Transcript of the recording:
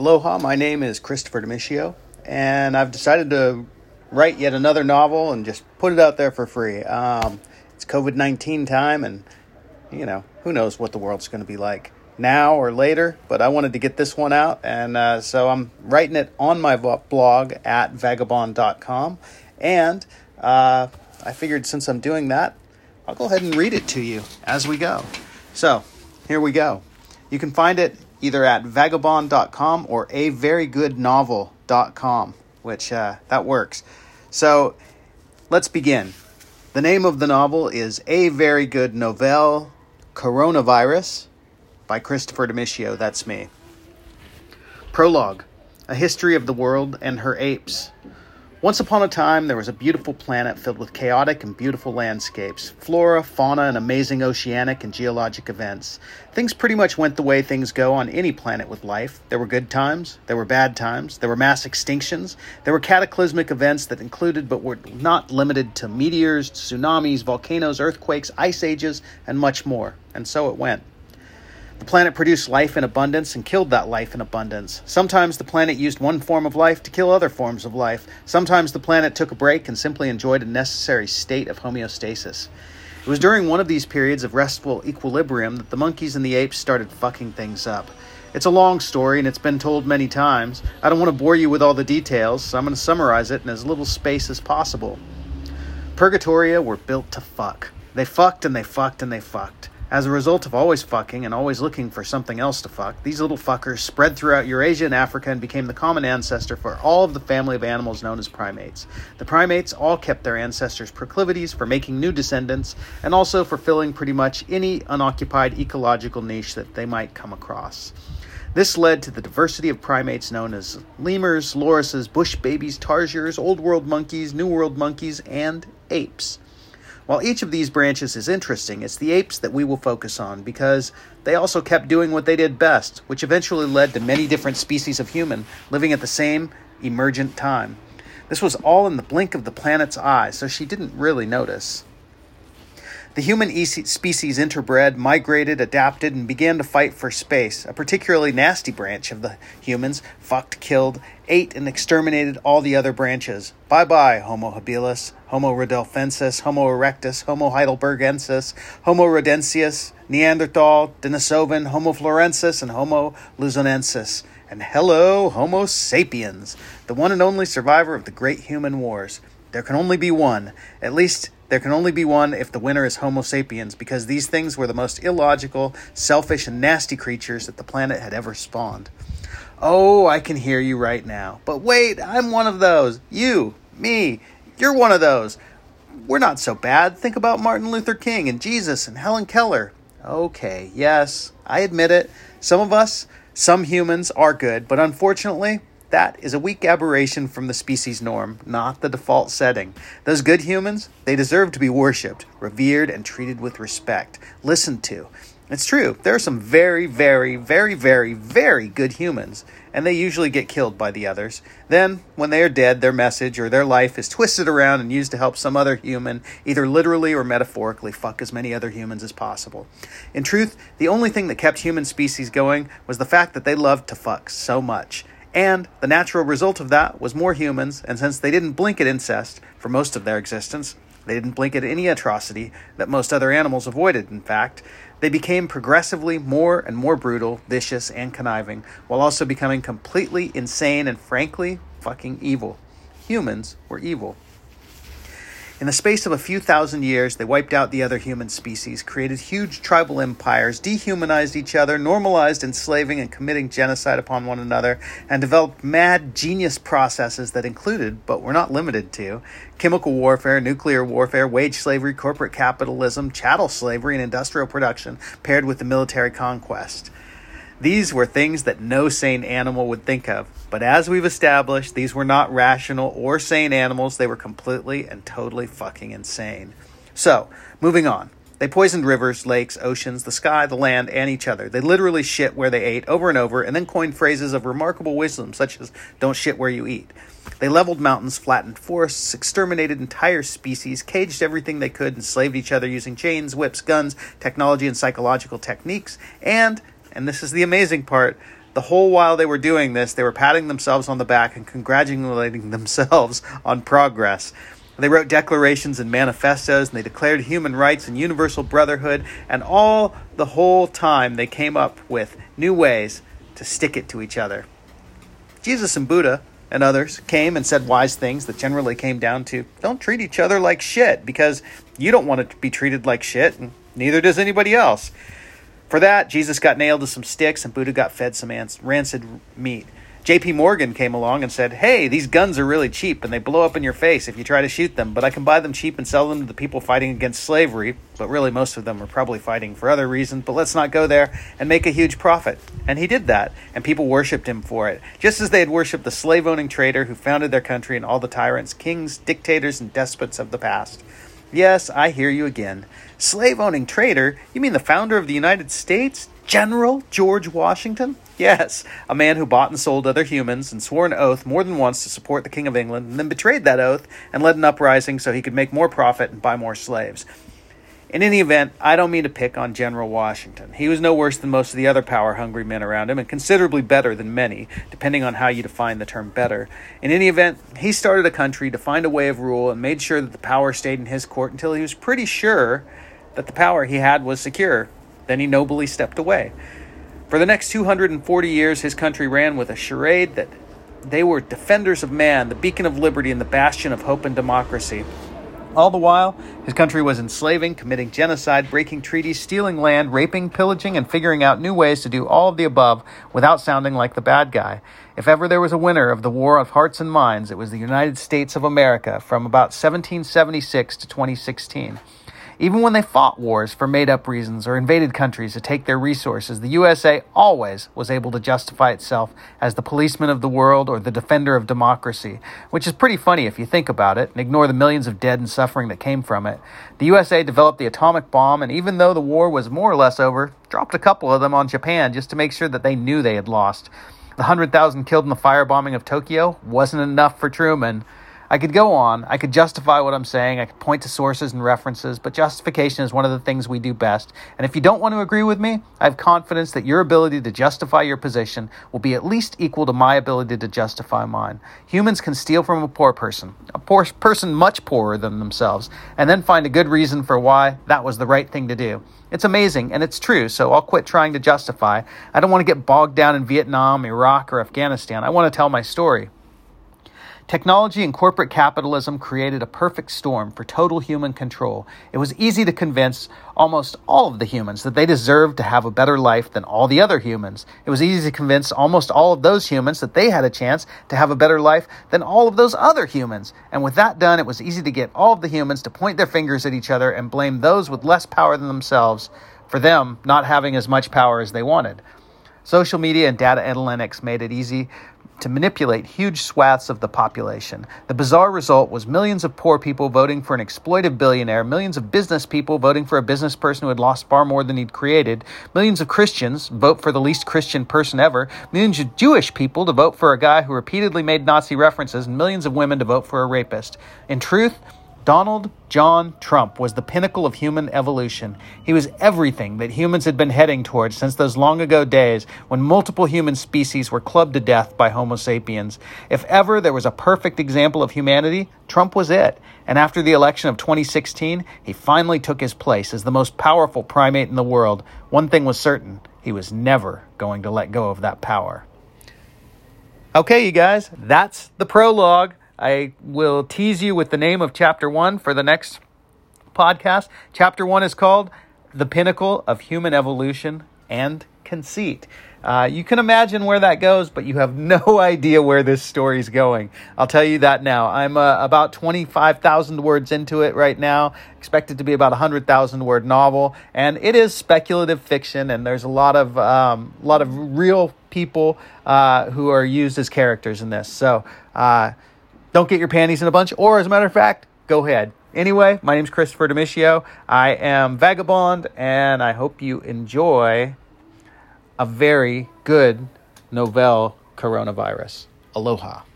Aloha, my name is Christopher Dimicchio, and I've decided to write yet another novel and just put it out there for free. It's COVID-19 time, and, you know, who knows what the world's going to be like now or later, but I wanted to get this one out, and so I'm writing it on my blog at vagabond.com, and I figured since I'm doing that, I'll go ahead and read it to you as we go. So, here we go. You can find it either at vagabond.com or A Very Good Novel.com, which that works. So, let's begin. The name of the novel is A Very Good Novelle Coronavirus by Christopher Dimicchio. That's me. Prologue. A History of the World and Her Apes. Once upon a time, there was a beautiful planet filled with chaotic and beautiful landscapes, flora, fauna, and amazing oceanic and geologic events. Things pretty much went the way things go on any planet with life. There were good times, there were bad times, there were mass extinctions, there were cataclysmic events that included but were not limited to meteors, tsunamis, volcanoes, earthquakes, ice ages, and much more. And so it went. The planet produced life in abundance and killed that life in abundance. Sometimes the planet used one form of life to kill other forms of life. Sometimes the planet took a break and simply enjoyed a necessary state of homeostasis. It was during one of these periods of restful equilibrium that the monkeys and the apes started fucking things up. It's a long story, and it's been told many times. I don't want to bore you with all the details, so I'm going to summarize it in as little space as possible. Purgatoria were built to fuck. They fucked and they fucked and they fucked. As a result of always fucking and always looking for something else to fuck, these little fuckers spread throughout Eurasia and Africa and became the common ancestor for all of the family of animals known as primates. The primates all kept their ancestors' proclivities for making new descendants and also for filling pretty much any unoccupied ecological niche that they might come across. This led to the diversity of primates known as lemurs, lorises, bush babies, tarsiers, old world monkeys, new world monkeys, and apes. While each of these branches is interesting, it's the apes that we will focus on because they also kept doing what they did best, which eventually led to many different species of human living at the same emergent time. This was all in the blink of the planet's eye, so she didn't really notice. The human species interbred, migrated, adapted, and began to fight for space. A particularly nasty branch of the humans fucked, killed, ate, and exterminated all the other branches. Bye-bye, Homo habilis, Homo rodolfensis, Homo erectus, Homo heidelbergensis, Homo rodentius, Neanderthal, Denisovan, Homo floresiensis, and Homo luzonensis. And hello, Homo sapiens, the one and only survivor of the great human wars. There can only be one, at least there can only be one if the winner is Homo sapiens, because these things were the most illogical, selfish, and nasty creatures that the planet had ever spawned. Oh, I can hear you right now. But wait, I'm one of those. You, me, you're one of those. We're not so bad. Think about Martin Luther King and Jesus and Helen Keller. Okay, yes, I admit it. Some of us, some humans, are good, but unfortunately, that is a weak aberration from the species norm, not the default setting. Those good humans, they deserve to be worshipped, revered, and treated with respect, listened to. It's true, there are some very, very, very, very, very good humans, and they usually get killed by the others. Then, when they are dead, their message or their life is twisted around and used to help some other human, either literally or metaphorically, fuck as many other humans as possible. In truth, the only thing that kept human species going was the fact that they loved to fuck so much. And the natural result of that was more humans, and since they didn't blink at incest for most of their existence, they didn't blink at any atrocity that most other animals avoided, in fact, they became progressively more and more brutal, vicious, and conniving, while also becoming completely insane and frankly fucking evil. Humans were evil. In the space of a few thousand years, they wiped out the other human species, created huge tribal empires, dehumanized each other, normalized enslaving and committing genocide upon one another, and developed mad genius processes that included, but were not limited to, chemical warfare, nuclear warfare, wage slavery, corporate capitalism, chattel slavery, and industrial production, paired with the military conquest. These were things that no sane animal would think of. But as we've established, these were not rational or sane animals. They were completely and totally fucking insane. So, moving on. They poisoned rivers, lakes, oceans, the sky, the land, and each other. They literally shit where they ate over and over, and then coined phrases of remarkable wisdom, such as, don't shit where you eat. They leveled mountains, flattened forests, exterminated entire species, caged everything they could, enslaved each other using chains, whips, guns, technology, and psychological techniques, and this is the amazing part, The whole while they were doing this, they were patting themselves on the back and congratulating themselves on progress. They wrote declarations and manifestos, and they declared human rights and universal brotherhood, and all the whole time they came up with new ways to stick it to each other. Jesus and Buddha and others came and said wise things that generally came down to, don't treat each other like shit, because you don't want to be treated like shit, and neither does anybody else. For that, Jesus got nailed to some sticks, and Buddha got fed some rancid meat. J.P. Morgan came along and said, hey, these guns are really cheap and they blow up in your face if you try to shoot them, but I can buy them cheap and sell them to the people fighting against slavery. But really, most of them are probably fighting for other reasons, but let's not go there, and make a huge profit. And he did that, and people worshipped him for it, just as they had worshipped the slave-owning trader who founded their country and all the tyrants, kings, dictators, and despots of the past. Yes, I hear you again. Slave-owning trader? You mean the founder of the United States? General George Washington? Yes, a man who bought and sold other humans and swore an oath more than once to support the King of England, and then betrayed that oath and led an uprising so he could make more profit and buy more slaves. In any event, I don't mean to pick on General Washington. He was no worse than most of the other power-hungry men around him, and considerably better than many, depending on how you define the term better. In any event, he started a country, defined a way of rule, and made sure that the power stayed in his court until he was pretty sure that the power he had was secure. Then he nobly stepped away. For the next 240 years, his country ran with a charade that they were defenders of man, the beacon of liberty, and the bastion of hope and democracy. All the while, his country was enslaving, committing genocide, breaking treaties, stealing land, raping, pillaging, and figuring out new ways to do all of the above without sounding like the bad guy. If ever there was a winner of the War of Hearts and Minds, it was the United States of America from about 1776 to 2016. Even when they fought wars for made-up reasons or invaded countries to take their resources, the USA always was able to justify itself as the policeman of the world or the defender of democracy, which is pretty funny if you think about it and ignore the millions of dead and suffering that came from it. The USA developed the atomic bomb, and even though the war was more or less over, dropped a couple of them on Japan just to make sure that they knew they had lost. The 100,000 killed in the firebombing of Tokyo wasn't enough for Truman. I could go on, I could justify what I'm saying, I could point to sources and references, but justification is one of the things we do best. And if you don't want to agree with me, I have confidence that your ability to justify your position will be at least equal to my ability to justify mine. Humans can steal from a poor person much poorer than themselves, and then find a good reason for why that was the right thing to do. It's amazing, and it's true, so I'll quit trying to justify. I don't want to get bogged down in Vietnam, Iraq, or Afghanistan. I want to tell my story. Technology and corporate capitalism created a perfect storm for total human control. It was easy to convince almost all of the humans that they deserved to have a better life than all the other humans. It was easy to convince almost all of those humans that they had a chance to have a better life than all of those other humans. And with that done, it was easy to get all of the humans to point their fingers at each other and blame those with less power than themselves for them not having as much power as they wanted. Social media and data analytics made it easy to manipulate huge swaths of the population. The bizarre result was millions of poor people voting for an exploitive billionaire, millions of business people voting for a business person who had lost far more than he'd created, millions of Christians vote for the least Christian person ever, millions of Jewish people to vote for a guy who repeatedly made Nazi references, and millions of women to vote for a rapist. In truth, Donald John Trump was the pinnacle of human evolution. He was everything that humans had been heading towards since those long ago days when multiple human species were clubbed to death by Homo sapiens. If ever there was a perfect example of humanity, Trump was it. And after the election of 2016, he finally took his place as the most powerful primate in the world. One thing was certain, he was never going to let go of that power. Okay, you guys, that's the prologue. I will tease you with the name of Chapter 1 for the next podcast. Chapter 1 is called The Pinnacle of Human Evolution and Conceit. You can imagine where that goes, but you have no idea where this story's going. I'll tell you that now. I'm about 25,000 words into it right now. Expected to be about a 100,000-word novel. And it is speculative fiction, and there's a lot of real people who are used as characters in this. So... don't get your panties in a bunch, or as a matter of fact, go ahead. Anyway, my name's Christopher Dimicchio. I am Vagabond, and I hope you enjoy A Very Good Novelle Coronavirus. Aloha.